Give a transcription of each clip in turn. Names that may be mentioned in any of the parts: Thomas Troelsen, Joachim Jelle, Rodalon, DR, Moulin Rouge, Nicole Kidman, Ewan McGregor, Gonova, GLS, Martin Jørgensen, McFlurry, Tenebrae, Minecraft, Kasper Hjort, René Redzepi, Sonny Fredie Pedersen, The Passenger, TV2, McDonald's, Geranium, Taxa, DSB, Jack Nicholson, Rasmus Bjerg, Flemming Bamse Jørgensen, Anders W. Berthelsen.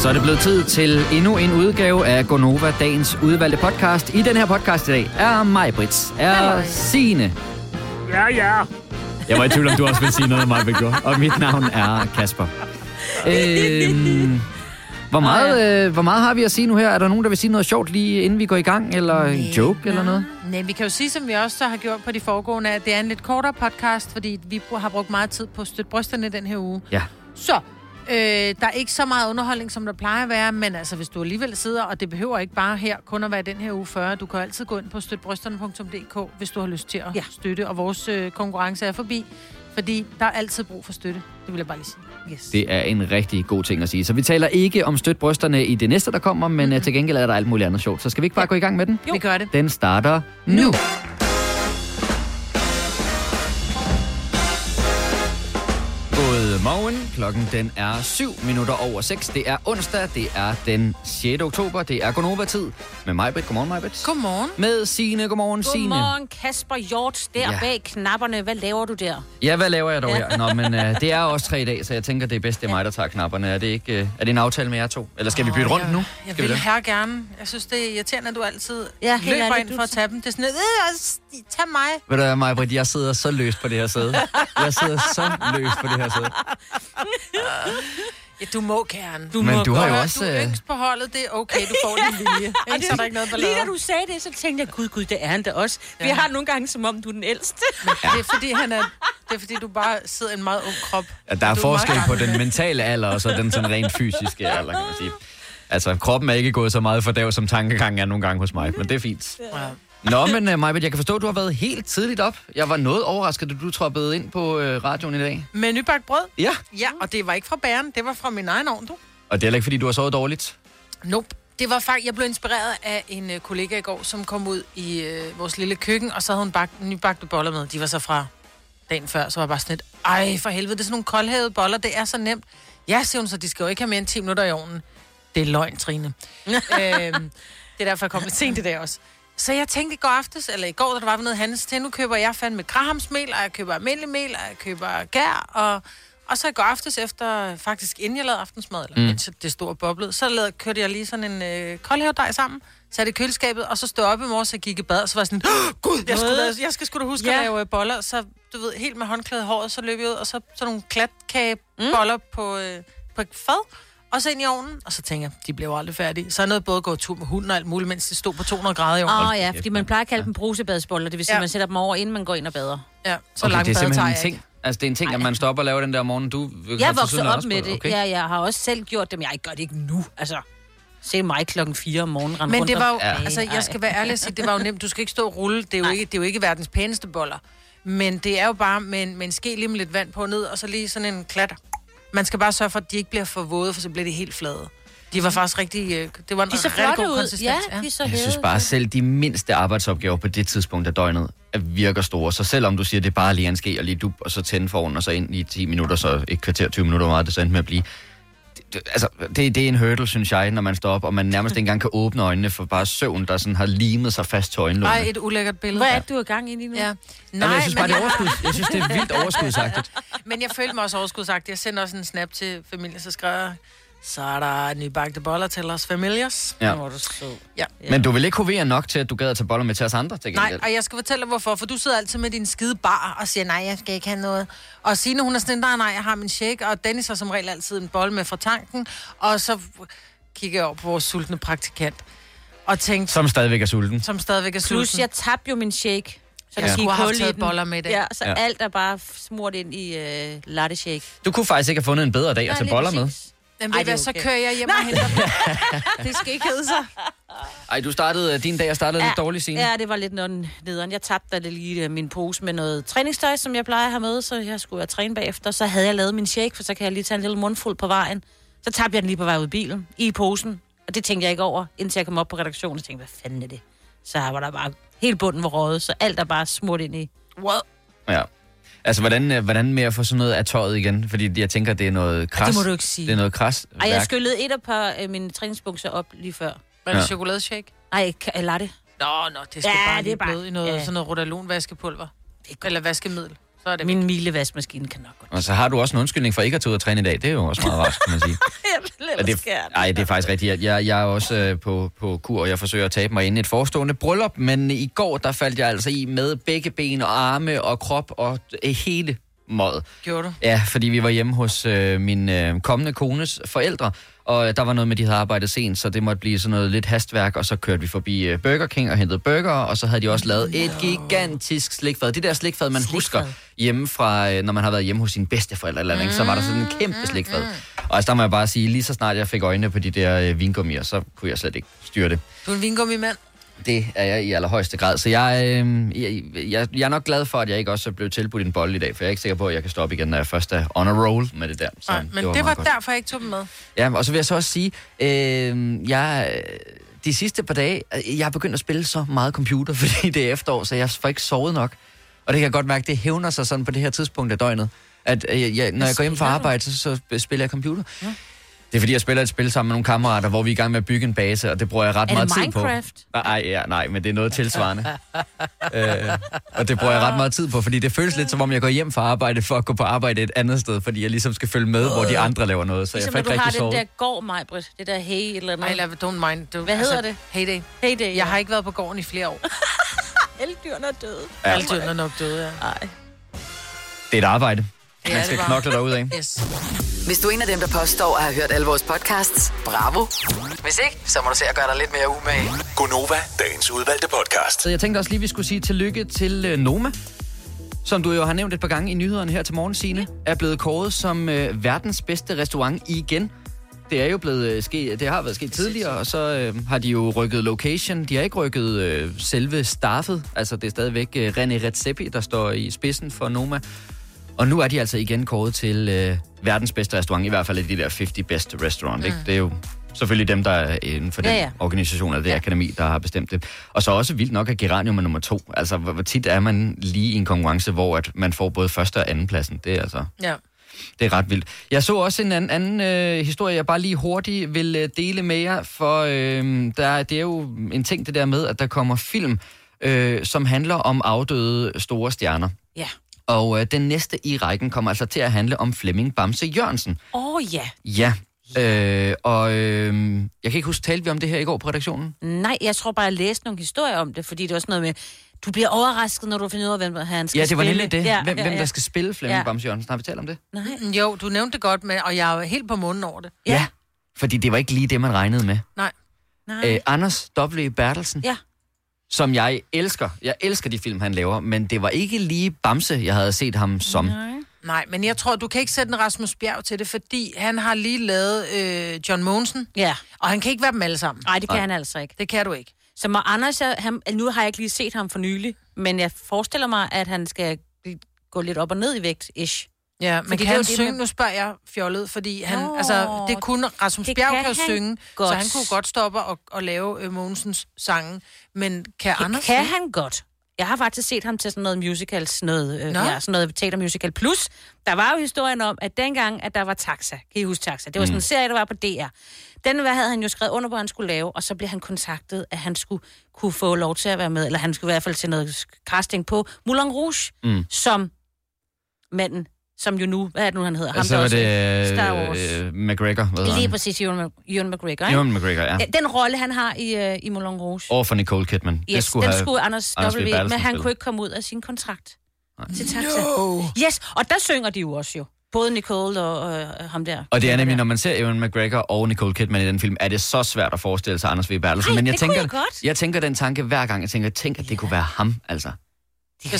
Så er det blevet tid til endnu en udgave af Gonova, dagens udvalgte podcast. I den her podcast i dag er mig, Brits, er Signe. Ja, ja. Jeg var i tvivl, om du også ville sige noget om mig, Birger. Og mit navn er Kasper. Hvor meget har vi at sige nu her? Er der nogen, der vil sige noget sjovt lige inden vi går i gang? Eller en joke eller noget? Nej, vi kan jo sige, som vi også har gjort på de foregående, at det er en lidt kortere podcast, fordi vi har brugt meget tid på at støtte brysterne den her uge. Ja. Så der er ikke så meget underholdning, som der plejer at være, men altså, hvis du alligevel sidder, og det behøver ikke bare her kun at være den her uge 40, du kan altid gå ind på støtbrysterne.dk, hvis du har lyst til at støtte, og vores konkurrence er forbi, fordi der er altid brug for støtte. Det vil jeg bare lige sige. Yes. Det er en rigtig god ting at sige. Så vi taler ikke om støtbrysterne i det næste, der kommer, men til gengæld er der alt muligt andet sjovt. Så skal vi ikke bare gå i gang med den? Jo. Vi gør det. Den starter nu. Morgen. Klokken den er 6:07. Det er onsdag. Det er den 6. oktober. Det er Gonova-tid med Majbrit. Godmorgen, Majbrit. Godmorgen. Med Signe. Godmorgen, Signe. Godmorgen, Kasper Hjort. Der bag knapperne. Hvad laver du der? Ja, hvad laver jeg dog her? Nå, men det er også 3 i dag, så jeg tænker, det er bedst, det er mig, der tager knapperne. Er det ikke, er det en aftale med jer to? Eller skal vi bytte rundt nu? Jeg vil her gerne. Jeg synes, det er irriterende, at du altid løber ind for at tage dem. Det er sådan noget, tag mig. Ved du hvad, Majbrit, jeg sidder så løst på det her sæde. Ja, du må gerne. Men må du har jo også... Du er yngst på holdet, det er okay, du får din vilje. Ikke, så er der ikke noget ballade. Lige da du sagde det, så tænkte jeg, gud, det er han da også. Ja. Vi har nogle gange, som om du er den ældste. Ja. Det er fordi, du bare sidder i en meget ung krop. Ja, der er forskel på den mentale alder, og så den sådan rent fysiske alder, kan man sige. Altså, kroppen er ikke gået så meget for dag, som tankegangen er nogle gange hos mig, men det er fint. Ja. Nå, men Majbrit, jeg kan forstå, at du har været helt tidligt op. Jeg var noget overrasket, at du troppede ind på radioen i dag. Med nybagt brød? Ja. Ja, og det var ikke fra bæren, det var fra min egen ovn, du. Og det er ikke, fordi du har sovet dårligt? Nope. Det var faktisk, jeg blev inspireret af en kollega i går, som kom ud i vores lille køkken, og så havde hun bagt nybagte boller med. De var så fra dagen før, så var bare sådan et, ej for helvede, det er sådan nogle koldhavede boller, det er så nemt. Ja, siger hun så, de skal jo ikke have mere end 10 minutter i ovnen. Det er løgn, Trine. Det er derfor, jeg kom lidt sent i dag også. Så jeg tænkte i går, da der var ved noget handels, til nu køber jeg fandme grahamsmel, og jeg køber almindelig mel, og jeg køber gær, og så i går aftes efter, faktisk inden jeg lavede aftensmad, eller det store boblede, så kørte jeg lige sådan en koldhævdej sammen, satte i køleskabet, og så stod op i morges og gik i bad, og så var sådan, gud, jeg skal huske at lave boller, så du ved, helt med håndklædet håret, så løb jeg ud, og så sådan nogle klatkageboller på et fad, og så ind i ovnen, og så tænker jeg, de bliver aldrig færdige. Så er noget både gået tur med hunden og alt muligt, mens de stod på 200 grader i ovnen. Ja, fordi man plejer at kalde dem brusebadsboller, det vil sige, at man sætter dem over, inden man går ind og bader. Ja, så langt bader tager jeg ikke. Altså, det er en ting, at man stopper og laver den der om morgenen. Jeg voksede op med det. Okay. Ja, jeg har også selv gjort dem. Jeg gør det ikke nu, altså. Se mig 4:00 om morgenen rende rundt. Men det var jo, jeg skal være ærlig og sige, det var jo nemt. Du skal ikke stå og rulle. Det er jo ikke verdens pæneste boller. Men det er jo bare med en ske lige med lidt vand på ned, og så lige sådan en klat. Man skal bare sørge for, at de ikke bliver for våde, for så bliver de helt flade. De var faktisk rigtig... Det var en rigtig god konsistens. Ja, de så jeg synes bare, selv de mindste arbejdsopgaver på det tidspunkt af døgnet virker store. Så selvom du siger, det er bare lige en ske og lige dup, og så tænde foran, og så ind i 10 minutter, så et kvarter, 20 minutter, hvor meget det så endte med at blive... Det er en hurdle, synes jeg, når man står op, og man nærmest ikke engang kan åbne øjnene for bare søvn, der sådan har limet sig fast til øjenlågene. Nej, et ulækkert billede. Hvad er det, du er i gang i lige nu? Ja. Nej, men jeg synes bare, det er overskud. Jeg synes, det er vildt overskudsagtigt. Men jeg følte mig også overskudsagtigt. Jeg sendte også en snap til familien, så skrev jeg, så er der nybagte boller til os familiers. Ja. Hvor du så. Ja. Men du vil ikke hovere nok til, at du gad at tage boller med til os andre? Nej, og jeg skal fortælle dig hvorfor, for du sidder altid med din skide bar og siger, nej, jeg skal ikke have noget. Og Signe, hun er sådan, nej, jeg har min shake, og Dennis har som regel altid en bolle med fra tanken, og så kigger jeg over på vores sultne praktikant og tænkte... Som stadigvæk er sulten. Plus, jeg tabte jo min shake. Så jeg skulle have taget boller med i dag. Ja, så alt er bare smurt ind i latte shake. Du kunne faktisk ikke have fundet en bedre dag at tage boller med. Jamen, ej, det er okay. Så kører jeg hjem og henter dem. Det skal ikke hedde sig. Ej, du startede din dag, og startede lidt dårligt senere. Ja, det var lidt nederen. Jeg tabte da lige min pose med noget træningstøj, som jeg plejer at have med, så jeg skulle træne bagefter. Så havde jeg lavet min shake, for så kan jeg lige tage en lille mundfuld på vejen. Så tabte jeg den lige på vej ud i bilen, i posen. Og det tænkte jeg ikke over, indtil jeg kom op på redaktionen og tænkte, hvad fanden er det? Så var der bare hele bunden var røget, så alt er bare smurt ind i. Wow. Ja. Altså, hvordan med at få sådan noget af tøjet igen? Fordi jeg tænker, det er noget kras. Det må du ikke sige. Det er noget kras. Ej, jeg skyllede et par mine træningsbukser op lige før. Var det chokoladeshake? Ej, latte. Nå, det skal bare lige bløde i noget, sådan noget Rodalon-vaskepulver. Eller vaskemiddel. Så er det min milevaskemaskine kan nok godt. Og så har du også en undskyldning for ikke at tage ud og træne i dag. Det er jo også meget rart, kan man sige. eller sker det? Nej, det er faktisk rigtigt. Jeg er også på kur, og jeg forsøger at tabe mig inden et forestående bryllup, men i går, der faldt jeg altså i med begge ben og arme og krop og hele måde. Gjorde du? Ja, fordi vi var hjemme hos min kommende kones forældre, og der var noget med, de havde arbejdet sent, så det måtte blive sådan noget lidt hastværk, og så kørte vi forbi Burger King og hentede burger, og så havde de også lavet et gigantisk slikfad. Det der slikfad, man husker hjemme fra, når man har været hjemme hos sine bedsteforældre eller andet, så var der sådan en kæmpe slikfad. Og altså, der må jeg bare sige, lige så snart jeg fik øjnene på de der vingummier, så kunne jeg slet ikke styre det. Du er en vingummimand? Det er jeg i allerhøjeste grad, så jeg er nok glad for, at jeg ikke også blev tilbudt en bolle i dag, for jeg er ikke sikker på, at jeg kan stoppe igen, når jeg først er on a roll med det der. Så nej, men det var derfor, jeg ikke tog dem med. Ja, og så vil jeg så også sige, de sidste par dage, jeg er begyndt at spille så meget computer, fordi det er efterår, så jeg får ikke sovet nok. Og det kan jeg godt mærke, det hævner sig sådan på det her tidspunkt af døgnet, at når jeg går hjem fra arbejde, så spiller jeg computer. Ja. Det er fordi, jeg spiller et spil sammen med nogle kammerater, hvor vi er i gang med at bygge en base, og det bruger jeg ret meget tid på. Er det Minecraft? Nej, men det er noget tilsvarende. Og det bruger jeg ret meget tid på, fordi det føles lidt som om, jeg går hjem fra arbejde for at gå på arbejde et andet sted, fordi jeg ligesom skal følge med, hvor de andre laver noget, så ligesom, jeg får ikke rigtig sovet. Ligesom, du har det der gård, Maj-Britt, det der hey eller noget. I don't mind. Hvad hedder det? Heyday. Heyday, ja. Jeg har ikke været på gården i flere år. Alle dyrene er døde. Ja. Alle dyrene er nok døde, ja. Ej. Det er et arbejde. Man skal knokle derud af. Yes. Hvis du er en af dem, der påstår at have hørt alle vores podcasts, bravo. Hvis ikke, så må du se at gøre dig lidt mere umage. Gonova, dagens udvalgte podcast. Så jeg tænkte også lige, vi skulle sige tillykke til Noma, som du jo har nævnt et par gange i nyhederne her til morgen, Signe, er blevet kåret som verdens bedste restaurant igen. Det er jo blevet sket, det har været sket tidligere, og så har de jo rykket location. De har ikke rykket selve staffet. Altså det er stadigvæk René Redzepi, der står i spidsen for Noma. Og nu er de altså igen kåret til verdens bedste restaurant, i hvert fald de der 50 best restaurant, ikke? Det er jo selvfølgelig dem, der er inden for den organisation, eller det akademi, der har bestemt det. Og så også vildt nok, at Geranium er nummer 2. Altså, hvor tit er man lige i en konkurrence, hvor at man får både første og anden pladsen? Det er altså... Ja. Det er ret vildt. Jeg så også en anden historie, jeg bare lige hurtigt vil dele med jer, for det er jo en ting, det der med, at der kommer film, som handler om afdøde store stjerner. Ja. Og den næste i rækken kommer altså til at handle om Flemming Bamse Jørgensen. Ja. Jeg kan ikke huske, talte vi om det her i går på redaktionen? Nej, jeg tror bare, jeg læste nogle historier om det, fordi det var sådan noget med, du bliver overrasket, når du finder ud af, hvem han skal spille. Ja, det var nemlig det. Hvem der skal spille Flemming Bamse Jørgensen. Har vi talt om det? Nej. Jo, du nævnte det godt, og jeg er helt på munden over det. Ja, fordi det var ikke lige det, man regnede med. Nej. Anders W. Berthelsen. Ja. Som jeg elsker. Jeg elsker de film, han laver, men det var ikke lige Bamse, jeg havde set ham som. Nej, men jeg tror, du kan ikke sætte en Rasmus Bjerg til det, fordi han har lige lavet John Mogensen, og han kan ikke være dem alle sammen. Nej, det kan han altså ikke. Det kan du ikke. Så må Anders, nu har jeg ikke lige set ham for nylig, men jeg forestiller mig, at han skal gå lidt op og ned i vægt-ish. Ja, men kan han synge? Nu spørger jeg fjollet, fordi han, det kunne Rasmus Bjerg kan synge, så han kunne godt stoppe og lave Mogensens sange. Men kan Anders... Kan han godt. Jeg har faktisk set ham til sådan noget musical, sådan noget Teater Musical Plus. Der var jo historien om, at dengang, at der var Taxa, kan I huske Taxa? Det var sådan en serie, der var på DR. Den havde han jo skrevet under på, han skulle lave, og så blev han kontaktet, at han skulle kunne få lov til at være med, eller han skulle i hvert fald til noget casting på Moulin Rouge, som manden... Som jo nu, hvad er det nu, han hedder? Ham, så var det Star Wars. McGregor, hvad hedder han? Lige præcis, Ewan McGregor, ikke? Ewan McGregor, ja. Den rolle, han har i Moulin Rouge. For Nicole Kidman. Yes, skulle Anders W. Men han kunne ikke komme ud af sin kontrakt. Til Taxa. No. Yes, og der synger de jo også jo. Både Nicole og ham der. Og det er nemlig, når man ser Ewan McGregor og Nicole Kidman i den film, er det så svært at forestille sig Anders W. Berthelsen. Men jeg tænker den tanke hver gang. Jeg tænker, at det kunne være ham, altså.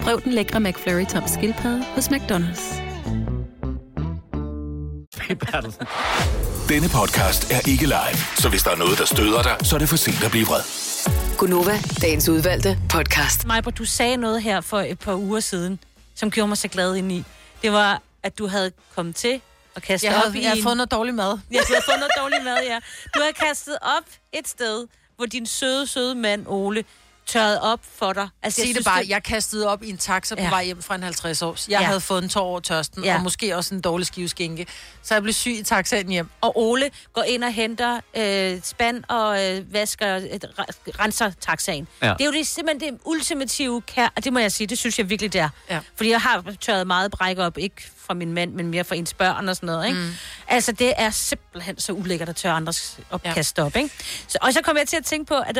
Prøv den lækre McFlurry Tom Skildpadde hos McDonald's. Denne podcast er ikke live, så hvis der er noget, der støder dig, så er det for sent at blive vred. Gonova, dagens udvalgte podcast. Majbro, du sagde noget her for et par uger siden, som gjorde mig så glad ind i. Det var, at du havde kommet til... Jeg havde fået noget dårlig mad. Jeg havde fået noget dårlig mad, ja. Du havde kastet op et sted, hvor din søde, søde mand Ole tørrede op for dig. Altså, jeg kastede op i en taxa på vej hjem fra en 50-års. Jeg havde fået en tår over tørsten, og måske også en dårlig skiveskænke. Så jeg blev syg i taxaen hjem. Og Ole går ind og henter spand og renser taxaen. Ja. Det er jo simpelthen det ultimative og det må jeg sige, det synes jeg virkelig, det er. Ja. Fordi jeg har tørret meget bræk op, ikke fra min mand, men mere fra ens børn og sådan noget, ikke? Mm. Altså, det er simpelthen så ulækkert at tørre andres opkast op, ikke? Så, og så kom jeg til at tænke på, at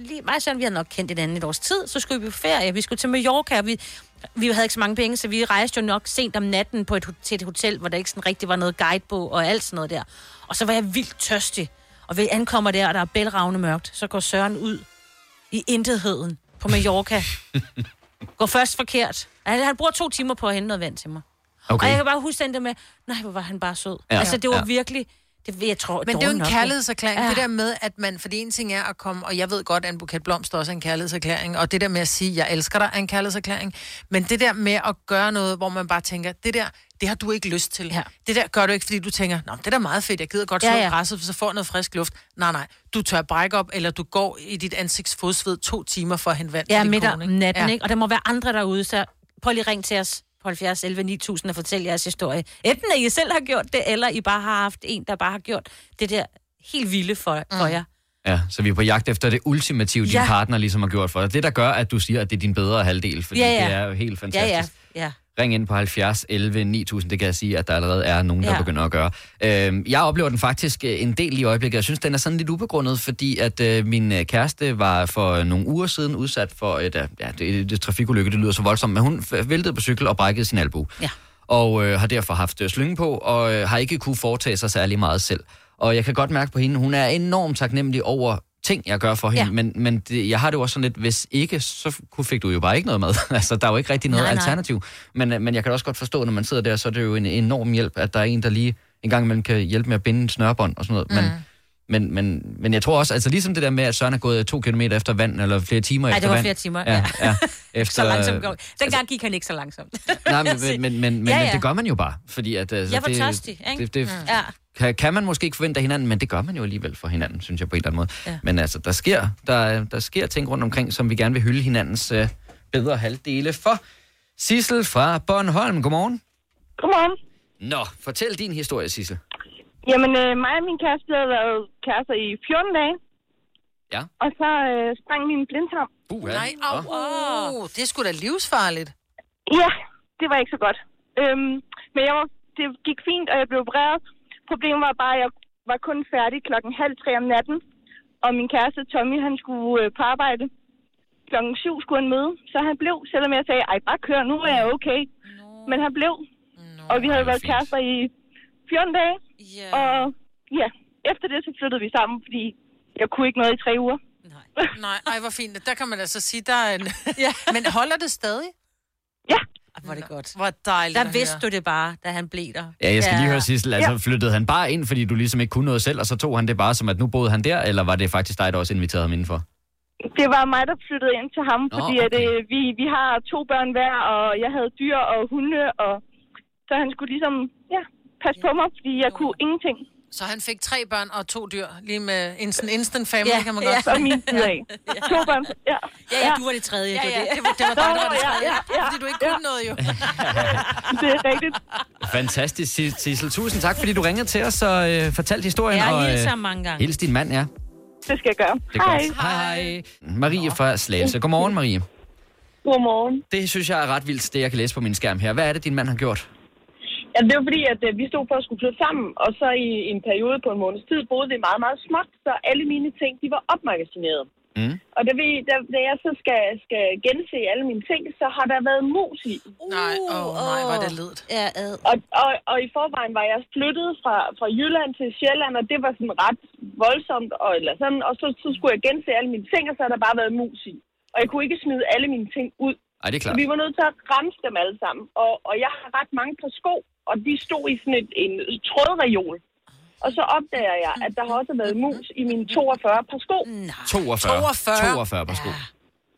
lige mig sådan, vi havde nok kendt hinanden et års tid, så skulle vi på ferie, vi skulle til Mallorca, vi havde ikke så mange penge, så vi rejste jo nok sent om natten til et hotel, hvor der ikke sådan rigtig var noget guidebog og alt sådan noget der. Og så var jeg vildt tørstig, og vi ankommer der, og der er bælragende mørkt, så går Søren ud i intetheden på Mallorca. Går først forkert. Han bruger 2 timer på at hente noget vand til mig. Okay. Og jeg kan bare huske den der med, nej, hvor var han bare sød. Ja. Altså, det var virkelig... Jeg tror, men det er jo en kærlighedserklæring. Ja. Det der med, at man... For det ene ting er at komme... Og jeg ved godt, at en buket blomster også er en kærlighedserklæring. Og det der med at sige, at jeg elsker dig, er en kærlighedserklæring. Men det der med at gøre noget, hvor man bare tænker, det der, det har du ikke lyst til. Ja. Det der gør du ikke, fordi du tænker, nå, det der er meget fedt, jeg gider godt slå presset, så får noget frisk luft. Nej, du tør brække op, eller du går i dit ansigtsfodsved 2 timer for at hente vand. Ja, midt om natten, ikke? Og der må være andre derude, så prøv lige ring til os. 70, 11, 9000 og fortælle jeres historie. Enten at I selv har gjort det, eller I bare har haft en, der bare har gjort det der helt vilde for jer. Ja, så vi er på jagt efter det ultimative, din partner ligesom har gjort for dig. Det, der gør, at du siger, at det er din bedre halvdel, fordi det er jo helt fantastisk. Ja. Ring ind på 70, 11, 9000, det kan jeg sige, at der allerede er nogen, der begynder at gøre. Jeg oplever den faktisk en del i øjeblikket. Jeg synes, den er sådan lidt ubegrundet, fordi at min kæreste var for nogle uger siden udsat for et trafikulykke, det lyder så voldsomt, men hun væltede på cykel og brækkede sin albue. Ja. Og har derfor haft slynge på, og har ikke kunne foretage sig særlig meget selv. Og jeg kan godt mærke på hende, hun er enormt taknemmelig over ting, jeg gør for hende, men det, jeg har det også sådan lidt, hvis ikke, så fik du jo bare ikke noget mad. Altså, der er jo ikke rigtig noget alternativ. Men jeg kan også godt forstå, når man sidder der, så er det jo en enorm hjælp, at der er en, der lige en gang imellem kan hjælpe med at binde en snørbånd og sådan noget. Men jeg tror også, altså ligesom det der med, at Søren er gået 2 kilometer efter vand, eller flere timer efter vand. Ja, det var flere timer, efter, så langsomt går. Dengang gik han ikke så langsomt. Nej, men det gør man jo bare, fordi at... Altså, jeg var tørstig, ikke? Kan man måske ikke forvente af hinanden, men det gør man jo alligevel for hinanden, synes jeg på en eller anden måde. Ja. Men altså, der sker ting rundt omkring, som vi gerne vil hylde hinandens bedre halvdele for. Sissel fra Bornholm, godmorgen. Godmorgen. Nå, fortæl din historie, Sissel. Jamen, mig og min kæreste havde været kærester i 14 dage. Ja. Og så sprang min blindtarm. Nej, det er sgu da livsfarligt. Ja, det var ikke så godt. Men det gik fint, og jeg blev opereret. Problemet var bare, at jeg var kun færdig 2:30 om natten. Og min kæreste Tommy, han skulle på arbejde. 7:00 skulle han møde. Så han blev, selvom jeg sagde, ej, bare kør, nu er jeg okay. No. Men han blev. No, og vi havde været kærester i 14 dage. Yeah. Og efter det, så flyttede vi sammen, fordi jeg kunne ikke noget i 3 uger. Nej. Nej, nej, hvor fint. Der kan man altså sige, der er en... Ja. Men holder det stadig? Ja. Var det godt. Hvor dejligt. Der vidste du det bare, da han blev der. Ja, jeg skal lige høre, Sissel, altså flyttede han bare ind, fordi du ligesom ikke kunne noget selv, og så tog han det bare som, at nu boede han der, eller var det faktisk dig, der også inviterede ham indenfor? Det var mig, der flyttede ind til ham, fordi vi har 2 børn hver, og jeg havde dyr og hunde, og så han skulle ligesom, passe på mig, fordi jeg kunne ingenting. Så han fik 3 børn og 2 dyr, lige med instant family, kan man godt sige. Ja, min tid af. 2 børn, ja, du var det tredje. Ja, det var dig, der var det tredje, fordi du ikke kunne noget, jo. Det er rigtigt. Fantastisk, Sissel. Tusind tak, fordi du ringede til os og fortalte historien. Ja, og hilser mange gange. Hils din mand, ja. Det skal jeg gøre. Det er godt. Hej. Marie fra Slagelse. Godmorgen, Marie. Godmorgen. Det synes jeg er ret vildt, det jeg kan læse på min skærm her. Hvad er det, din mand har gjort? Ja, det var fordi, at vi stod på at skulle flytte sammen, og så i en periode på en måneds tid boede vi meget, meget småt, så alle mine ting, de var opmagasineret. Mm. Og da jeg så skal gense alle mine ting, så har der været mus i. Nej, var det ledt. Ja, og i forvejen var jeg flyttet fra Jylland til Sjælland, og det var sådan ret voldsomt, og så skulle jeg gense alle mine ting, og så har der bare været mus i. Og jeg kunne ikke smide alle mine ting ud. Ej, det er klart. Så vi var nødt til at ramse dem alle sammen, og jeg har ret mange på sko, og de stod i sådan en trådreol. Og så opdager jeg, at der har også været mus i mine 42 par sko. Nej. 42 par sko. Ja.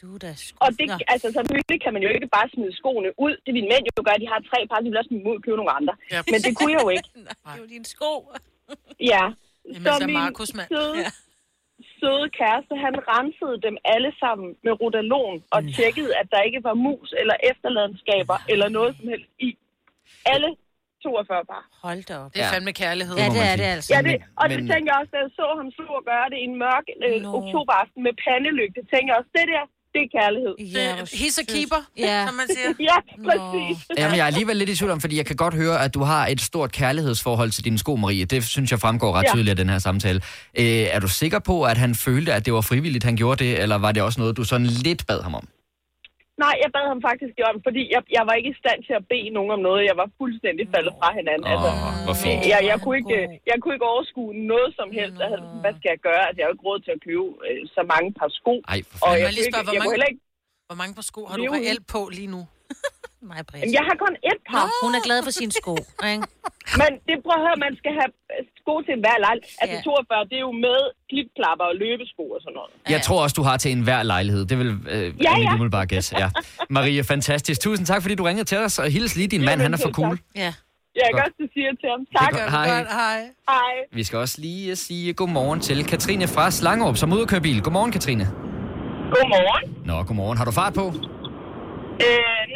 Du da sko. Og det, altså, selvfølgelig kan man jo ikke bare smide skoene ud. Det vil mænd jo gøre, de har 3 par, så de vil også smide ud og købe nogle andre. Yep. Men det kunne jeg jo ikke. Det er jo dine sko. Ja. Jamen, så min søde kæreste, han rensede dem alle sammen med rotalon og tjekkede, at der ikke var mus eller efterladenskaber eller noget som helst i. Alle 42 par. Hold da op. Det er fandme kærlighed. Ja, det er det altså. Ja, det tænker jeg også, da jeg så ham stå og gøre det i en mørk oktoberaften med pandelygte, tænker jeg også, det der, det er kærlighed. He's a keeper, som man siger. Ja, præcis. Jamen, jeg er alligevel lidt i tvivl om, fordi jeg kan godt høre, at du har et stort kærlighedsforhold til dine sko, Marie. Det synes jeg fremgår ret tydeligt af den her samtale. Er du sikker på, at han følte, at det var frivilligt, han gjorde det, eller var det også noget, du sådan lidt bad ham om? Nej, jeg bad ham faktisk om, fordi jeg var ikke i stand til at bede nogen om noget. Jeg var fuldstændig faldet fra hinanden. Hvor fint. Jeg kunne ikke overskue noget som helst. Altså, hvad skal jeg gøre? Altså, jeg har jo ikke råd til at købe så mange par sko. Ej, for fanden. Jeg vil lige spørge, hvor mange par sko har du reelt på lige nu? Jeg har kun 1 par. Nå, hun er glad for sine sko, ikke? Men det prøv at høre, man skal have sko til enhver lejlighed. Altså 42, det er jo med klipklapper og løbesko og sådan noget. Jeg tror også, du har til enhver lejlighed. Det vil en umiddelbar gæs. Ja. Maria, fantastisk. Tusind tak, fordi du ringede til os. Og hils lige din mand, han er for cool. Ja. Jeg kan godt sige til ham. Tak. Hej. Vi skal også lige sige godmorgen til Katrine fra Slangerup, som er ude at køre bil. Godmorgen, Katrine. Godmorgen. Nå, godmorgen. Har du fart på?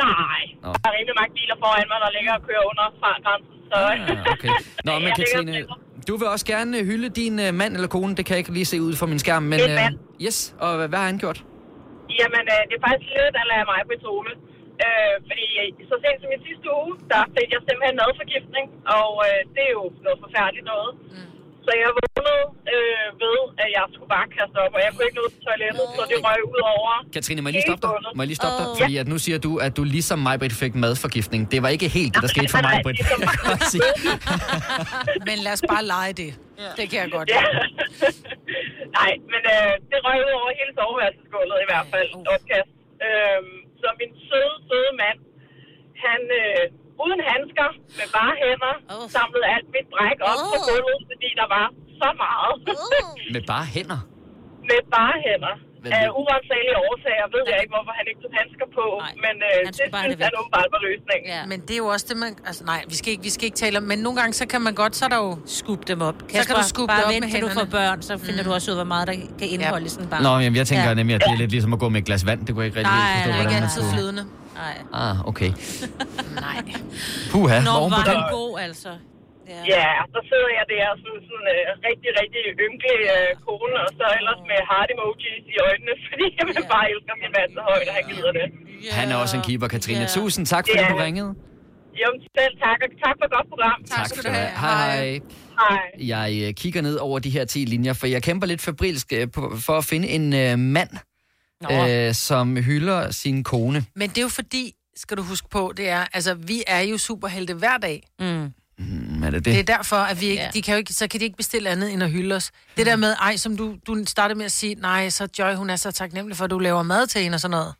Nej. Nå. Der er rigtig mange biler foran mig, der ligger og kører under fartgrænsen, så... Okay. Nå, men Katrine, du vil også gerne hylde din mand eller kone, det kan jeg ikke lige se ud fra min skærm, men... Yes, og hvad har han gjort? Jamen, det er faktisk lidt, der lader mig på tone. Fordi så sent som i sidste uge, der fik jeg simpelthen madforgiftning, og det er jo noget forfærdeligt noget. Mm. Så jeg vågnede ved, at jeg skulle bare kaste op, og jeg kunne ikke nå til toilettet, så det røg ud over. Katrine, må jeg lige stoppe dig? Fordi at nu siger du, at du ligesom Maj-Brit fik madforgiftning. Det var ikke helt det, der skete for Maj-Brit. Men lad os bare lege det. Det kan jeg godt. Nej, men det røg ud over hele soveværelsesgulvet i hvert fald. Opkast. Så min søde mand, han... uden handsker, med bare hænder, samlede alt mit bræk op på gulvet, fordi der var så meget. Med bare hænder? Med bare hænder. Af urensagelige årsager ved jeg ikke, hvorfor han ikke tog handsker på, men det synes han åbenbart var løsningen. Ja. Men det er jo også det, man... Altså nej, vi skal ikke tale om, men nogle gange, så kan man godt, så er der jo... Skubbe dem op. Kasper, så kan du skubbe dem op med hænderne. Du får børn, så finder du også ud, hvor meget der kan indeholde sådan bare. Nå, jamen, jeg tænker nemlig, at det er lidt ligesom at gå med et glas vand. Det kunne jeg ikke rigtig forstå, hvordan man skulle... Nej. Okay. Nej. Puha. Nå, var den god, altså. Ja, så sidder jeg der sådan rigtig ynglig kone, og så ellers med heart emojis i øjnene, fordi jeg bare elsker min mand så højt, og han gider det. Han er også en keeper, Katrine. Tusind tak, fordi du ringede. Jo, selv tak, og tak for et godt program. Tak skal du have. Hej. Jeg kigger ned over de her 10 linjer, for jeg kæmper lidt febrilsk for at finde en mand, som hylder sin kone. Men det er jo fordi, skal du huske på, det er, altså vi er jo superhelte hver dag. Mm. er det. Det er derfor, at vi ikke, de kan jo ikke, så kan de ikke bestille andet end at hylde os. Det der med, ej, som du startede med at sige, nej, så Joy, hun er så taknemmelig for, at du laver mad til hende og sådan noget.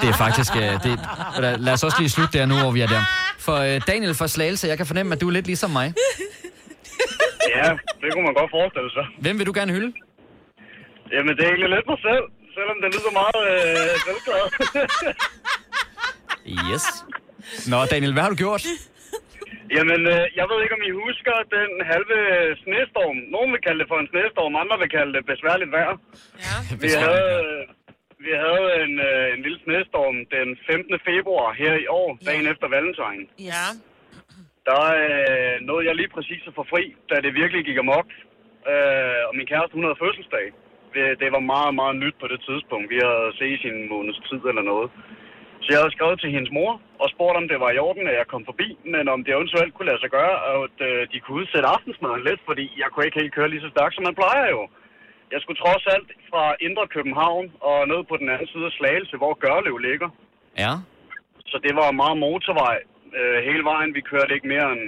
Det er faktisk... lad os også lige slutte der nu, hvor vi er der. For Daniel fra Slagelse, jeg kan fornemme, at du er lidt ligesom mig. Ja, det kunne man godt forestille sig. Hvem vil du gerne hylde? Jamen, det er egentlig lidt mig selv, selvom det lyder meget selvklart. Yes. Nå, Daniel, hvad har du gjort? Jamen, jeg ved ikke, om I husker den halve snestorm. Nogen vil kalde det for en snestorm, andre vil kalde det besværligt vejr. Ja. Vi havde en lille snestorm den 15. februar her i år, dagen efter Valentine. Ja. Der nåede jeg lige præcis at få fri, da det virkelig gik amok. Og min kæreste, hun havde fødselsdag. Det var meget, meget nyt på det tidspunkt. Vi havde set i en måneds tid eller noget. Så jeg havde skrevet til hendes mor og spurgt, om det var i orden, at jeg kom forbi, men om det eventuelt kunne lade sig gøre, at de kunne udsætte aftensmaden lidt, fordi jeg kunne ikke helt køre lige så stærkt, som man plejer jo. Jeg skulle trods alt fra Indre København og ned på den anden side af Slagelse, hvor Gørlev ligger. Ja. Så det var meget motorvej hele vejen. Vi kørte ikke mere end...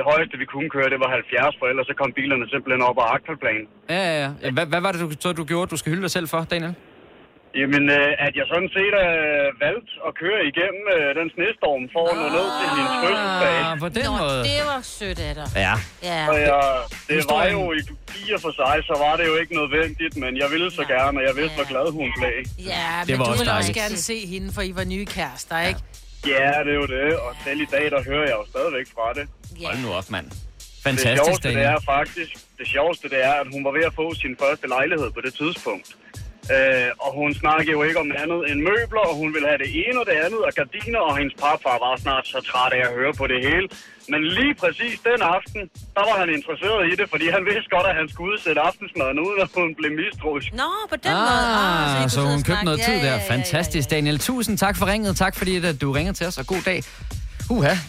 Det højeste, vi kunne køre, det var 70, for ellers så kom bilerne simpelthen op ad Agterplanen. Ja. Hvad var det, du gjorde, du skal hylde dig selv for, Daniel? Jamen, at jeg sådan set valgte at køre igennem den snestorm for at nå ned til hendes fødselsdag. På den måde. Det var sødt af dig. Ja. Og det var jo i piger for sig, så var det jo ikke nødvendigt, men jeg ville så gerne, og jeg vidste, hvor glad hun blev. Ja, men du ville også gerne se hende, for I var nye kærester, ikke? Ja, det er jo det, og selv i dag, der hører jeg jo stadigvæk fra det. Yeah. Hold nu op, mand. Fantastisk. Det sjoveste er, at hun var ved at få sin første lejlighed på det tidspunkt. Og hun snakkede jo ikke om andet end møbler, og hun ville have det ene og det andet, og gardiner, og hendes papfar var snart så træt af at høre på det hele. Men lige præcis den aften, der var han interesseret i det, fordi han vidste godt, at han skulle udsætte aftensmaden ud, og hun blev mistroisk. Nå, på den måde. Så hun købte noget tid der. Fantastisk, Daniel. Tusind tak for ringet. Tak fordi at du ringede til os, og god dag.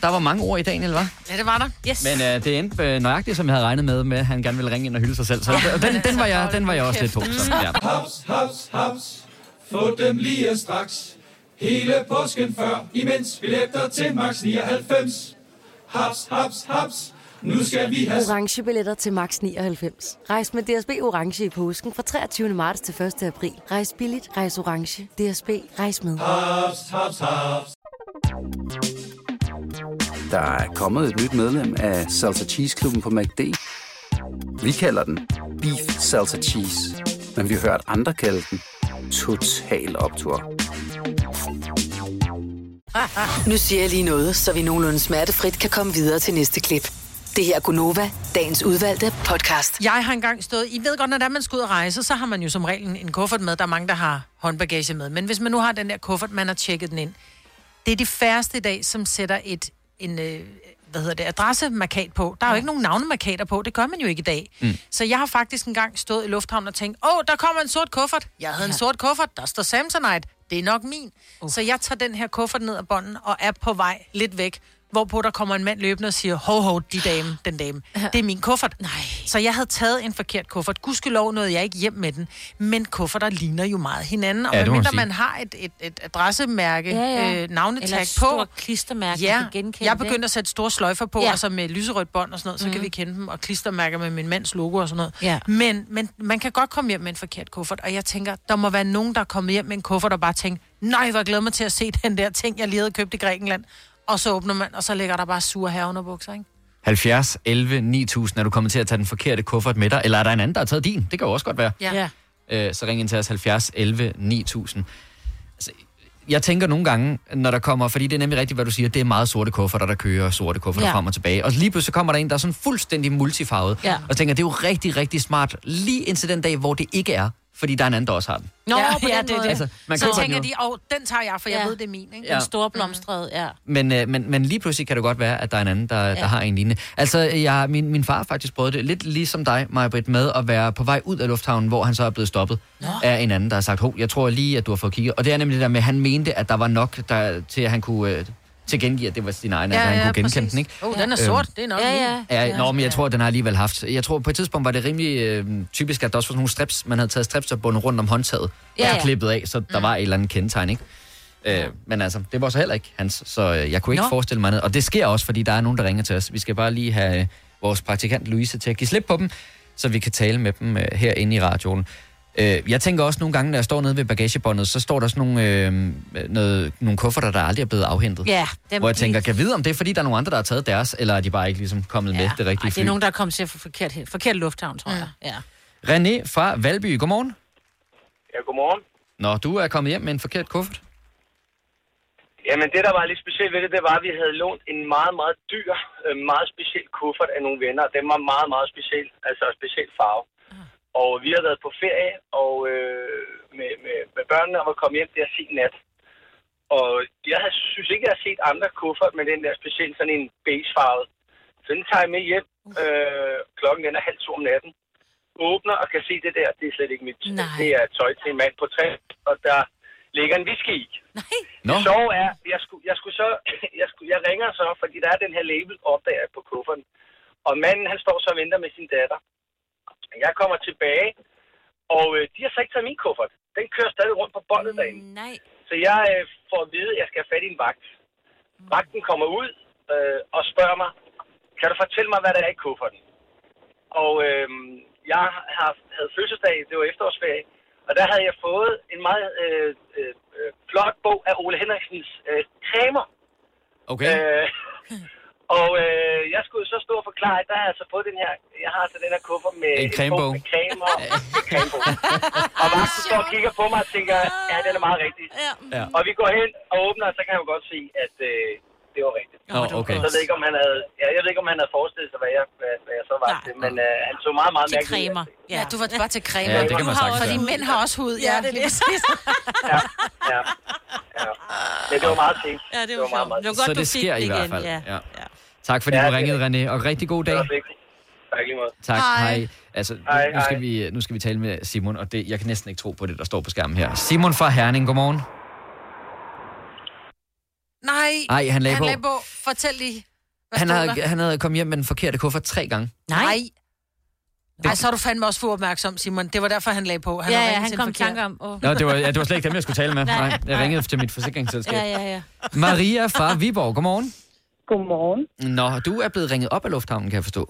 Der var mange ord i Daniel, hva'? Ja, det var der. Yes. Men det endte nøjagtigt, som jeg havde regnet med, at han gerne ville ringe ind og hylde sig selv. Så den var jeg også lidt hård. Haps. Få dem lige straks. Hele påsken før, imens billetter til max 99. Haps. Nu skal vi have orange billetter til max 99. Rejs med DSB Orange i påsken fra 23. marts til 1. april. Rejs billigt, rejs orange. DSB, rejs med. Haps. Der er kommet et nyt medlem af Salsa Cheese Klubben på McD. Vi kalder den Beef Salsa Cheese, men vi har hørt andre kalde den Total Optur. Nu siger jeg lige noget, så vi nogenlunde smertefrit kan komme videre til næste klip. Det her er Gonova, dagens udvalgte podcast. Jeg har engang stået... I ved godt, når man skal ud og rejse, så har man jo som regel en kuffert med. Der er mange, der har håndbagage med. Men hvis man nu har den der kuffert, man har tjekket den ind. Det er de færreste i dag, som sætter adressemarkat på. Der er jo ikke nogen navnemarkater på, det gør man jo ikke i dag. Mm. Så jeg har faktisk engang stået i lufthavnen og tænkt, der kommer en sort kuffert. Jeg havde en sort kuffert, der står Samsonite. Det er nok min. Så jeg tager den her kuffert ned ad bånden og er på vej lidt væk, hvorpå der kommer en mand løbende og siger, hov, den dame. Det er min kuffert. Nej. Så jeg havde taget en forkert kuffert. Gudskelov nåede jeg ikke hjem med den. Men kufferter ligner jo meget hinanden. Og medmindre man har et adressemærke, navnetag på. Eller et klistermærke, man kan genkende. Jeg begyndte at sætte store sløjfer på, altså med lyserødt bånd og sådan noget, så kan vi kende dem. Og klistermærker med min mands logo og sådan noget. Ja. Men man kan godt komme hjem med en forkert kuffert. Og jeg tænker, der må være nogen, der er kommet hjem med en kuffert og bare tænker, nej, hvor glæder mig til at se den der ting, jeg lige havde købt i Grækenland. Og så åbner man, og så ligger der bare sure herreunderbukser, ikke? 70, 11, 9000. Er du kommet til at tage den forkerte kuffert med dig? Eller er der en anden, der har taget din? Det kan jo også godt være. Ja. Så ring ind til os 70, 11, 9000. Altså, jeg tænker nogle gange, når der kommer... Fordi det er nemlig rigtigt, hvad du siger. Det er meget sorte kufferter, der kører, sorte kufferter frem og tilbage. Og lige pludselig kommer der en, der er sådan fuldstændig multifarvet. Ja. Og tænker, det er jo rigtig, rigtig smart. Lige indtil den dag, hvor det ikke er. Fordi der er en anden, der også har den. Nå, på den måde. Altså, så tænker de, den tager jeg, for jeg ved, det er min, ikke? Den store blomstrede, Men lige pludselig kan det godt være, at der er en anden, der har en lignende. Altså, min far faktisk prøvede det lidt ligesom dig, Maj-Britt, med at være på vej ud af lufthavnen, hvor han så er blevet stoppet af en anden, der har sagt, jeg tror lige, at du har fået kigget. Og det er nemlig det der med, at han mente, at der var nok, til at han kunne... tilgengive, at det var sin egen, at han kunne genkende den, ikke? Den er sort, det er nok men jeg tror, at den har alligevel haft. Jeg tror, på et tidspunkt var det rimelig typisk, at der også var sådan nogle strips. Man havde taget strips og bundet rundt om håndtaget og klippet af, så der var et eller andet kendetegn, ikke? Men altså, det var så heller ikke hans, så jeg kunne ikke forestille mig noget. Og det sker også, fordi der er nogen, der ringer til os. Vi skal bare lige have vores praktikant Louise til at give slip på dem, så vi kan tale med dem herinde i radioen. Jeg tænker også nogle gange, når jeg står nede ved bagagebåndet, så står der sådan nogle kufferter, der aldrig er blevet afhentet. Ja, hvor jeg tænker, kan jeg vide om det er, fordi der er nogle andre, der har taget deres, eller er de bare ikke ligesom kommet med det rigtige fly? Det er nogen, der er kommet til at få forkert lufthavn, tror jeg. Ja. René fra Valby, godmorgen. Ja, godmorgen. Nå, du er kommet hjem med en forkert kuffert. Jamen det, der var lidt specielt ved det, det var, at vi havde lånt en meget, meget dyr, meget speciel kuffert af nogle venner. Den var meget, meget speciel, altså speciel farve. Og vi har været på ferie og med børnene og var kommet hjem der sen nat. Og jeg synes ikke, jeg har set andre kuffert med den der specielt sådan en beigefarve. Så den tager jeg med hjem. Klokken den er 1:30 om natten. Åbner og kan se det der. Det er slet ikke mit. Nej. Det er tøj til en mand på 60, og der ligger en whisky i. Nej. No. Så er, jeg ringer så, fordi der er den her label, opdager jeg på kufferten. Og manden, han står så og venter med sin datter. Jeg kommer tilbage, og de har så ikke taget min kuffert. Den kører stadig rundt på båndet derinde. Nej. Så jeg får at vide, at jeg skal have fat i en vagt. Vagten kommer ud og spørger mig, kan du fortælle mig, hvad der er i kufferten? Og jeg havde fødselsdag, det var efterårsferie, og der havde jeg fået en meget flot bog af Ole Henriksens cremer. Okay. Og jeg skulle så stå og forklare, at der har altså fået den her, jeg har altså den her kuffer med en cremebog. Og Martin står og kigger på mig og tænker, ja, den er meget rigtig. Ja. Og vi går hen og åbner, og så kan jeg jo godt se, at det var rigtigt. Oh, okay. Så ved ikke, om han havde, jeg ved ikke, om han havde forestillet sig, hvad jeg så var til, men han så meget, meget mærkeligt. Til cremer. Ja, du var bare til cremer. Ja, det kan man sagtens. Fordi mænd har også hud. Ja, det er det. Ja. Men det var meget ting. Ja, det var meget ting. Så det sker i hvert fald. Ja. Tak fordi du ringede, René, og rigtig god dag. Tak, hej. Altså, nu skal vi tale med Simon, og det, jeg kan næsten ikke tro på det, der står på skærmen her. Simon fra Herning, godmorgen. Nej, han lagde på. Fortæl lige, hvad han havde kommet hjem med den forkerte kuffert 3 gange. Nej. Nej, så er du fandme også for opmærksom, Simon. Det var derfor, han lagde på. Han kom i tanke om. Nå, det var slet ikke dem, jeg skulle tale med. Nej, jeg ringede til mit forsikringsselskab. Ja. Maria fra Viborg, godmorgen. Godmorgen. Nå, du er blevet ringet op af lufthavnen, kan jeg forstå.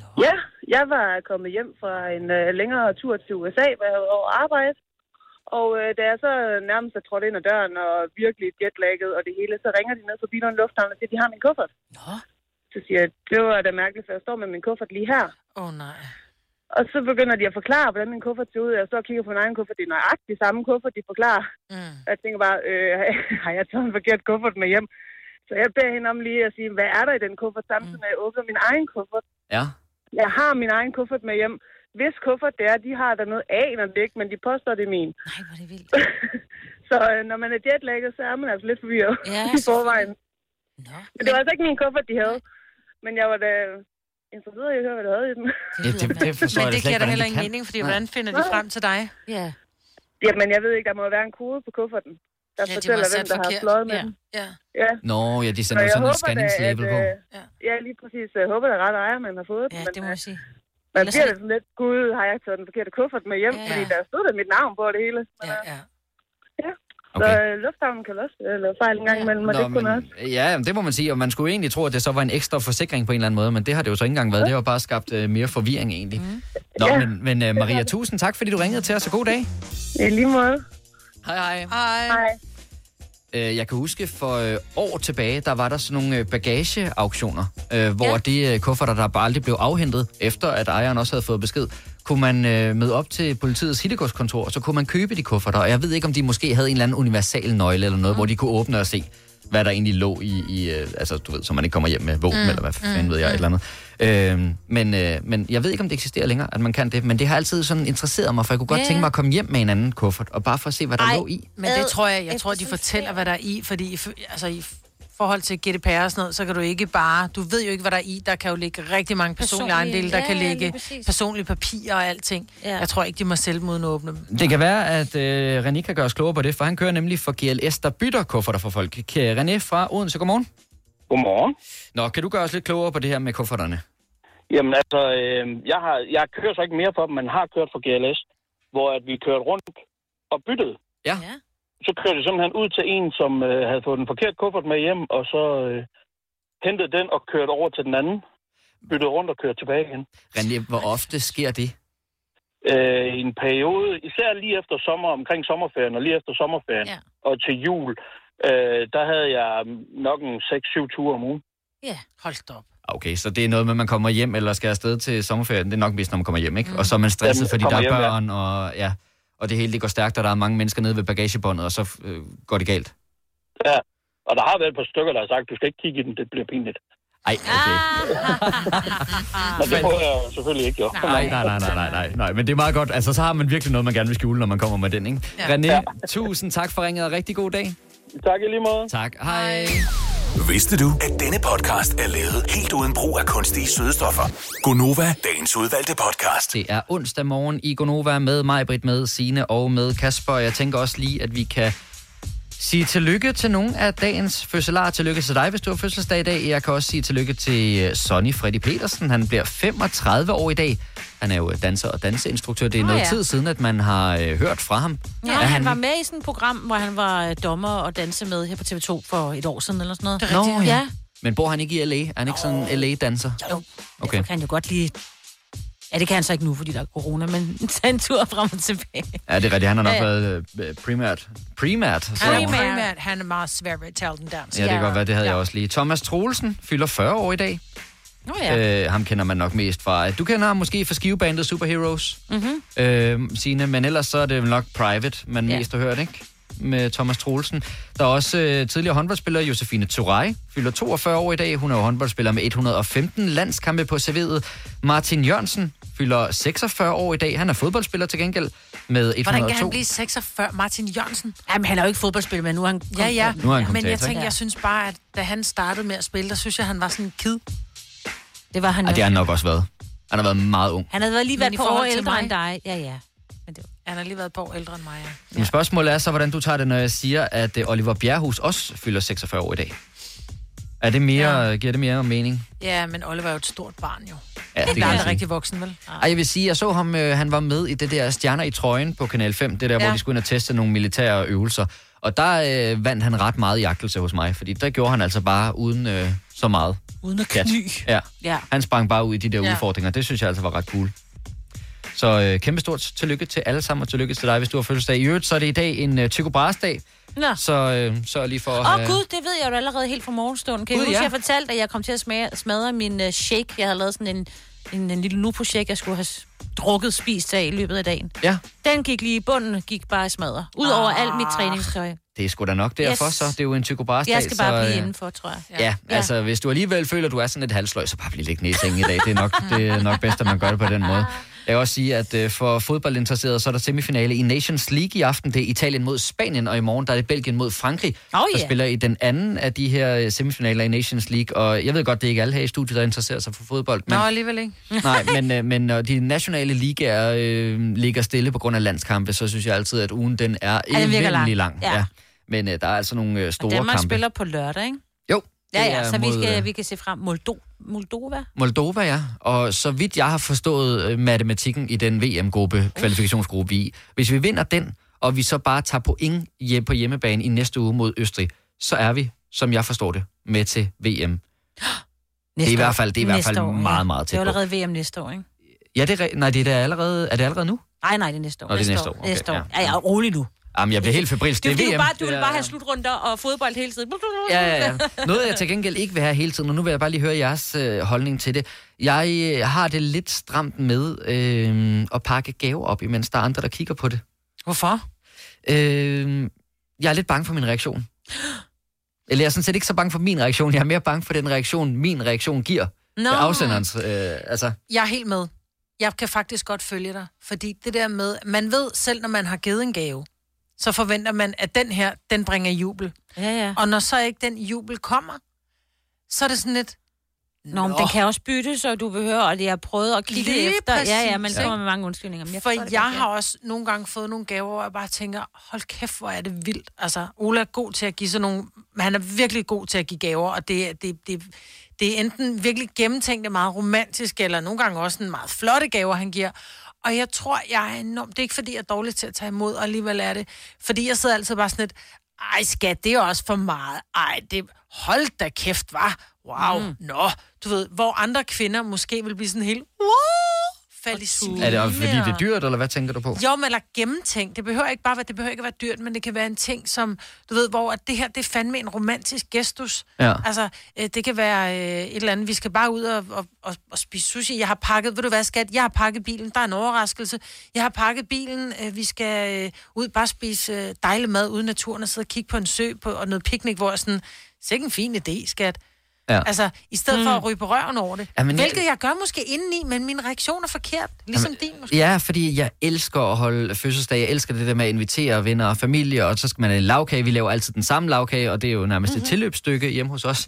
Nå. Ja, jeg var kommet hjem fra en længere tur til USA, hvor jeg havde over arbejde. Og da jeg så nærmest er trådt ind ad døren og virkelig jetlagget og det hele, så ringer de ned forbi nogle lufthavn og siger, de har min kuffert. Nå. Så siger jeg, det var da mærkeligt, for jeg står med min kuffert lige her. Nej. Og så begynder de at forklare, hvordan min kuffert ser ud. Jeg står og kigger på min egen kuffert. Det er nøjagtigt samme kuffert, de forklarer. Jeg tænker bare, har jeg taget en forkert kuffert med hjem? Så jeg beder hende om lige at sige, hvad er der i den kuffert, samtidig med at jeg åbner min egen kuffert. Ja. Jeg har min egen kuffert med hjem. Hvis kuffert det er, de har der noget af, når det ikke, men de påstår, det er min. Nej, hvor er det vildt. Så når man er jetlagget, så er man altså lidt forvirret i forvejen. Nå. Men det var altså ikke min kuffert, de havde. Men jeg var da interesseret i at høre, hvad der havde i den. Det forstår jeg. Men det giver da heller ingen mening, fordi hvordan finder de frem til dig? Ja. Jamen, jeg ved ikke, der må være en kode på kufferten. Der fortæller, hvem der har fløjet med den. Ja. Nå, de sender sådan et scanningslabel på. Ja, lige præcis. Jeg håber, der er ret ejer, man har fået den. Ja, det må jeg sige. Man bliver da sådan lidt, gud, har jeg taget den forkerte kuffert med hjem, fordi der stod der mit navn på det hele. Ja. Okay. Så lufthavnen kan også lave fejl en gang imellem, og det kunne man også. Ja, det må man sige, og man skulle egentlig tro, at det så var en ekstra forsikring på en eller anden måde, men det har det jo så ikke engang været. Det har bare skabt mere forvirring egentlig. Men Maria, tusind tak, fordi du ringede til os, og god dag. I lige måde. Hej. Jeg kan huske, for år tilbage, der var der sådan nogle bagageauktioner, hvor de kufferter, der bare aldrig blev afhentet, efter at ejeren også havde fået besked, kunne man møde op til politiets hittegodskontor, og så kunne man købe de kufferter. Og jeg ved ikke, om de måske havde en eller anden universal nøgle eller noget, hvor de kunne åbne og se, hvad der egentlig lå i altså, du ved, så man ikke kommer hjem med våben, eller hvad fanden ved jeg, et eller andet. Men jeg ved ikke, om det eksisterer længere, at man kan det, men det har altid sådan interesseret mig, for jeg kunne godt tænke mig at komme hjem med en anden kuffert, og bare for at se, hvad der lå i. Men det tror jeg, de fortæller, hvad der er i, fordi altså, i forhold til GDPR og sådan noget, så kan du ikke bare, du ved jo ikke, hvad der er i, der kan jo ligge rigtig mange personlige ejendele, der kan ligge personlige papirer og alting. Ja. Jeg tror ikke, de må selvmoden åbne dem. Det kan være, at René kan gøre os klogere på det, for han kører nemlig for GLS, der bytter kufferter for folk. René fra Odense, godmorgen. Godmorgen. Nå, kan du gøre os lidt klogere på det her med kufferterne? Jamen altså, jeg kører så ikke mere for dem, men har kørt for GLS, hvor at vi kørte rundt og byttede. Ja. så kørte jeg simpelthen ud til en, som havde fået den forkerte kuffert med hjem, og så hentede den og kørte over til den anden, byttede rundt og kørte tilbage igen. René, hvor ofte sker det? I en periode, især lige efter sommer, omkring sommerferien og lige efter sommerferien, ja. Og til jul, der havde jeg nok en 6-7 ture om ugen. Ja, hold da op. Okay, så det er noget med, at man kommer hjem eller skal afsted til sommerferien. Det er nok mest, når man kommer hjem, ikke? Mm. Og så er man stresset, fordi der er hjem, børn, ja. Og, ja, og det hele det går stærkt, og der er mange mennesker nede ved bagagebåndet, og så går det galt. Ja, og der har været et par stykker, der har sagt, du skal ikke kigge i den, det bliver pinligt. Ej, okay. Men det prøver jeg selvfølgelig ikke, jo. Nej, men det er meget godt. Altså, så har man virkelig noget, man gerne vil skjule, når man kommer med den, ikke? Ja. René, ja. Tusind tak for ringet, og rigtig god dag. Tak i lige måde. Tak, hej. Vidste du, at denne podcast er lavet helt uden brug af kunstige sødestoffer? Gonova, dagens udvalgte podcast. Det er onsdag morgen i Gonova med Maj-Brit, med Signe og med Kasper. Jeg tænker også lige, at vi kan sige tillykke til nogle af dagens fødselarer. Tillykke til dig, hvis du har fødselsdag i dag. Jeg kan også sige tillykke til Sonny Fredie Pedersen. Han bliver 35 år i dag. Han er jo danser og danseinstruktør. Det er noget tid siden, at man har hørt fra ham. Ja, han var med i sådan et program, hvor han var dommer og danse med her på TV2 for et år siden eller sådan noget. Det er rigtigt. Nå, ja. Men bor han ikke i L.A.? Er han ikke sådan en L.A.-danser? Jo, okay. Derfor kan han jo godt lide... Ja, det kan han så ikke nu, fordi der er corona, men tage en tur frem og tilbage. Ja, det er rigtigt. Han har nok været primært. Han er meget svær ved at tale den dans. Ja, det kan godt være. Det havde jeg også lige. Thomas Troelsen fylder 40 år i dag. Ham kender man nok mest fra... Du kender ham måske fra skivebandet Superheroes, Signe, men ellers så er det nok Private, man mest har hørt, ikke? Med Thomas Troelsen. Der er også tidligere håndboldspiller Josefine Thorej, fylder 42 år i dag. Hun er jo håndboldspiller med 115 landskampe på CV'et. Martin Jørgensen fylder 46 år i dag. Han er fodboldspiller til gengæld med 102. Hvordan kan han blive 46? Martin Jørgensen? Jamen, han er jo ikke fodboldspiller, men nu er han nu er han men jeg tænker, jeg synes bare, at da han startede med at spille, der synes jeg, han var sådan en kid. Det var han jo. Det har han nok også været. Han har været meget ung. Han har været lige været på år ældre end dig. Ja. Han har lige været på ældre end mig, ja. Men spørgsmålet er så, hvordan du tager det, når jeg siger, at Oliver Bjerrehuus også fylder 46 år i dag. Er det mere, giver det mere mening? Ja, men Oliver er jo et stort barn, jo. Ja, det er rigtig voksen, vel? Ej, jeg vil sige, jeg så ham, han var med i det der Stjerner i trøjen på Kanal 5, det der, hvor de skulle ind og teste nogle militære øvelser. Og der vandt han ret meget jagtelse hos mig, fordi der gjorde han altså bare uden så meget. Uden at kny. Ja. Han sprang bare ud i de der udfordringer, det synes jeg altså var ret cool. Så kæmpe stort tillykke til alle sammen, og tillykke til dig, hvis du har fødselsdag. I øvrigt, så er det i dag en Tycho Brahes-dag. Nå. Så lige for... Gud, det ved jeg jo allerede helt fra morgenstunden. Kan I huske, jeg fortalte, at jeg kom til at smadre min shake. Jeg havde lavet sådan en lille nupo-shake, jeg skulle have drukket, spist af i løbet af dagen. Ja. Den gik lige i bunden, gik bare i smadre. Udover alt mit træningstøj. Det er sgu da nok derfor, så. Det er jo en Tycho Brahes-dag. Jeg skal bare blive indenfor, tror jeg. Ja, altså, hvis du alligevel føler, at du er sådan et halvsløj, så bare bliv liggende i sengen i dag. Det er nok bedst, at man gør det på den måde. Jeg vil også sige, at for fodboldinteresserede, så er der semifinale i Nations League i aften. Det er Italien mod Spanien, og i morgen der er det Belgien mod Frankrig, der spiller i den anden af de her semifinaler i Nations League. Og jeg ved godt, det er ikke alle her i studiet, der interesserer sig for fodbold. Men... Nå, alligevel ikke. Nej, men de nationale ligaer ligger stille på grund af landskampe, så synes jeg altid, at ugen den er elendig lang. Ja. Men der er altså nogle store kampe. Danmark spiller på lørdag, ikke? Jo. Ja, så mod, vi kan se frem Moldova, ja. Og så vidt jeg har forstået matematikken i den VM-gruppe, kvalifikationsgruppe i, hvis vi vinder den, og vi så bare tager point på hjemmebane i næste uge mod Østrig, så er vi, som jeg forstår det, med til VM. Det er i hvert fald år, meget tæt på. Det er allerede VM næste år, ikke? Ja, er det allerede nu? Nej, det er næste år. Næste år. Okay, ja, rolig nu. Jamen, jeg bliver helt febrilsk. Det er VM. Du vil bare have slutrunder og fodbold hele tiden. Ja. Noget, jeg til gengæld ikke vil have hele tiden, og nu vil jeg bare lige høre jeres holdning til det. Jeg har det lidt stramt med at pakke gaver op, imens der er andre, der kigger på det. Hvorfor? Jeg er lidt bange for min reaktion. Eller jeg er sådan set ikke så bange for min reaktion. Jeg er mere bange for den reaktion, min reaktion giver. Afsenderens, altså. Jeg er helt med. Jeg kan faktisk godt følge dig. Fordi det der med, man ved selv, når man har givet en gave, så forventer man, at den her, den bringer jubel. Ja. Og når så ikke den jubel kommer, så er det sådan lidt... Nå, men den kan også byttes, og du behøver, og jeg har prøvet at kigge efter. Præcis. Ja, men så kommer med mange undskyldninger. Jeg har også nogle gange fået nogle gaver, hvor jeg bare tænker, hold kæft, hvor er det vildt. Altså, Ola er god til at give sådan nogle... Han er virkelig god til at give gaver, og det er enten virkelig gennemtænkt og meget romantisk, eller nogle gange også en meget flotte gaver, han giver... Og jeg tror, jeg er enormt... Det er ikke, fordi jeg er dårlig til at tage imod, og alligevel er det. Fordi jeg sidder altid bare sådan lidt... Ej, skat, det er også for meget. Ej, det... Hold da kæft, hva? Wow, nå. Du ved, hvor andre kvinder måske vil blive sådan helt... Er det også fordi, det er dyrt, eller hvad tænker du på? Jo, men eller gennemtænkt. Det behøver ikke bare være, det behøver ikke være dyrt, men det kan være en ting, som, du ved, hvor at det her, det er fandme en romantisk gestus. Ja. Altså, det kan være et eller andet, vi skal bare ud og spise sushi. Jeg har pakket, ved du hvad, skat? Jeg har pakket bilen, der er en overraskelse. Jeg har pakket bilen, vi skal ud bare spise dejlig mad ude i naturen og sidde og kigge på en sø på, og noget picnic, hvor sådan, det er ikke en fin idé, skat. Ja. Altså, i stedet for at ryge på røven over det. Jamen, hvilket jeg gør måske indeni, men min reaktion er forkert. Ligesom jamen, din måske. Ja, fordi jeg elsker at holde fødselsdag. Jeg elsker det der med at invitere venner og familie, og så skal man have en lavkage. Vi laver altid den samme lavkage, og det er jo nærmest et tilløbsstykke hjemme hos os.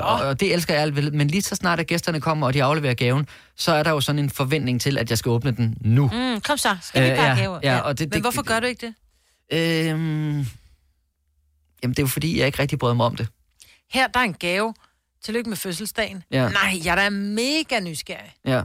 Og det elsker jeg alt. Men lige så snart, at gæsterne kommer, og de afleverer gaven, så er der jo sådan en forventning til, at jeg skal åbne den nu. Kom så, skal vi bare have gaver? Ja, og det, men hvorfor gør du ikke det? Jamen, det er jo fordi, jeg ikke rigtig brød mig om det. Her, der er en gave. Tillykke med fødselsdagen. Ja. Nej, jeg der er mega nysgerrig. Ja.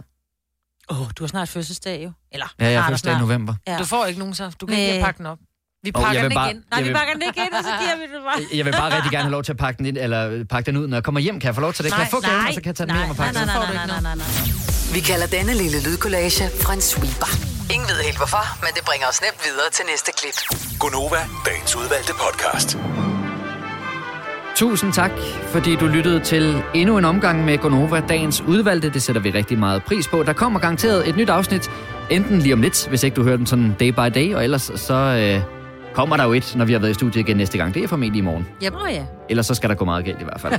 Du har snart fødselsdag, jo. Eller, ja, jeg har fødselsdag i november. Ja. Du får ikke nogen, så du kan ikke pakke den op. Vi pakker den bare, igen. Nej, vi pakker den ikke ind, og så giver vi det bare. Jeg vil bare rigtig gerne have lov til at pakke den ind, eller pakke den ud, når jeg kommer hjem. Kan jeg få lov til det? Kan jeg få gaven, og så kan jeg tage den hjem og pakke den? Nej. Vi kalder denne lille lydkollage fra en sweeper. Ingen ved helt hvorfor, men det bringer os nemt videre til næste klip. Gonova, dagens udvalgte podcast. Tusind tak, fordi du lyttede til endnu en omgang med Gonova, dagens udvalgte. Det sætter vi rigtig meget pris på. Der kommer garanteret et nyt afsnit, enten lige om lidt, hvis ikke du hører den sådan day by day, og ellers så kommer der jo et, når vi har været i studiet igen næste gang. Det er formentlig i morgen. Ja. Ellers så skal der gå meget galt i hvert fald.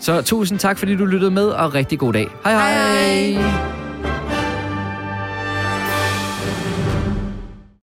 Så tusind tak, fordi du lyttede med, og rigtig god dag. Hej hej!